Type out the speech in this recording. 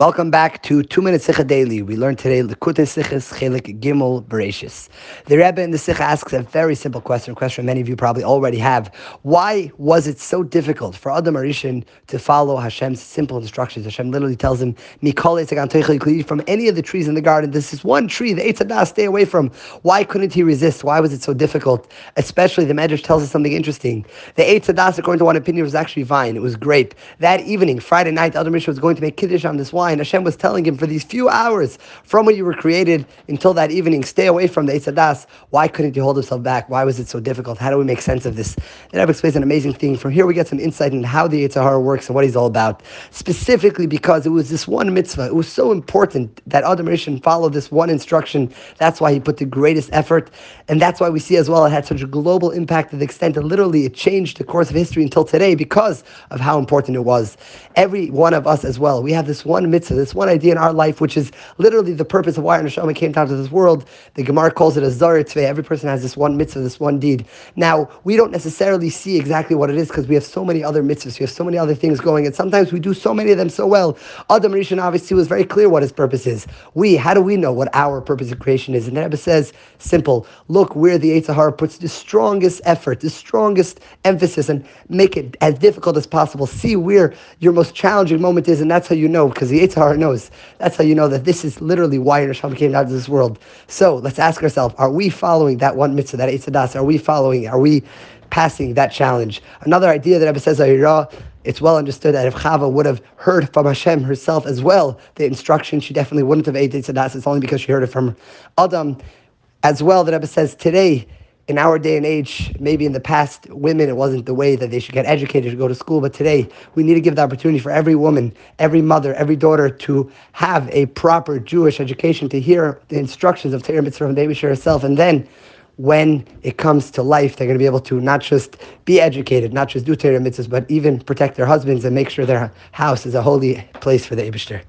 Welcome back to 2 Minute Sicha Daily. We learned today Likut and Sichas, Chalek Gimul, Berashis. The Rebbe in the Sicha asks a very simple question, a question many of you probably already have. Why was it so difficult for Adam HaRishon to follow Hashem's simple instructions? Hashem literally tells him, from any of the trees in the garden, this is one tree, the Eitz HaDaas, stay away from. Why couldn't he resist? Why was it so difficult? Especially the Medrash tells us something interesting. The Eitz HaDaas, according to one opinion, was actually vine. It was grape. That evening, Friday night, Adam HaRishon was going to make Kiddush on this wine. And Hashem was telling him, for these few hours from when you were created until that evening, stay away from the Eitz HaDaas. Why couldn't he hold himself back? Why was it so difficult? How do we make sense of this? The Rebbe explains an amazing thing. From here we get some insight into how the yetzer hara works and what he's all about. Specifically because it was this one mitzvah. It was so important that Adam HaRishon followed this one instruction. That's why he put the greatest effort. And that's why we see as well it had such a global impact to the extent that literally it changed the course of history until today because of how important it was. Every one of us as well, we have this one mitzvah, this one idea in our life, which is literally the purpose of why Neshama came down to this world. The Gemara calls it a Zor Yitzvah. Every person has this one mitzvah, this one deed. Now, we don't necessarily see exactly what it is because we have so many other mitzvahs. We have so many other things going, and sometimes we do so many of them so well. Adam HaRishon obviously was very clear what his purpose is. How do we know what our purpose of creation is? And the Rebbe says, simple, look where the Eitz HaDaas puts the strongest effort, the strongest emphasis, and make it as difficult as possible. See where your most challenging moment is, and that's how you know, because the Eitz HaDaas knows. That's how you know that this is literally why Neshama came down to this world. So let's ask ourselves, are we following that one mitzvah, that Eitz HaDaas? Are we passing that challenge? Another idea that Rebbe says, it's well understood that if Chava would have heard from Hashem herself as well, the instruction, she definitely wouldn't have ate Eitz HaDaas. It's only because she heard it from Adam as well. The Rebbe says today, in our day and age, maybe in the past, women, it wasn't the way that they should get educated, to go to school. But today, we need to give the opportunity for every woman, every mother, every daughter to have a proper Jewish education, to hear the instructions of Torah mitzvah from the Aibishter herself. And then, when it comes to life, they're going to be able to not just be educated, not just do Torah mitzvahs, but even protect their husbands and make sure their house is a holy place for the Aibishter.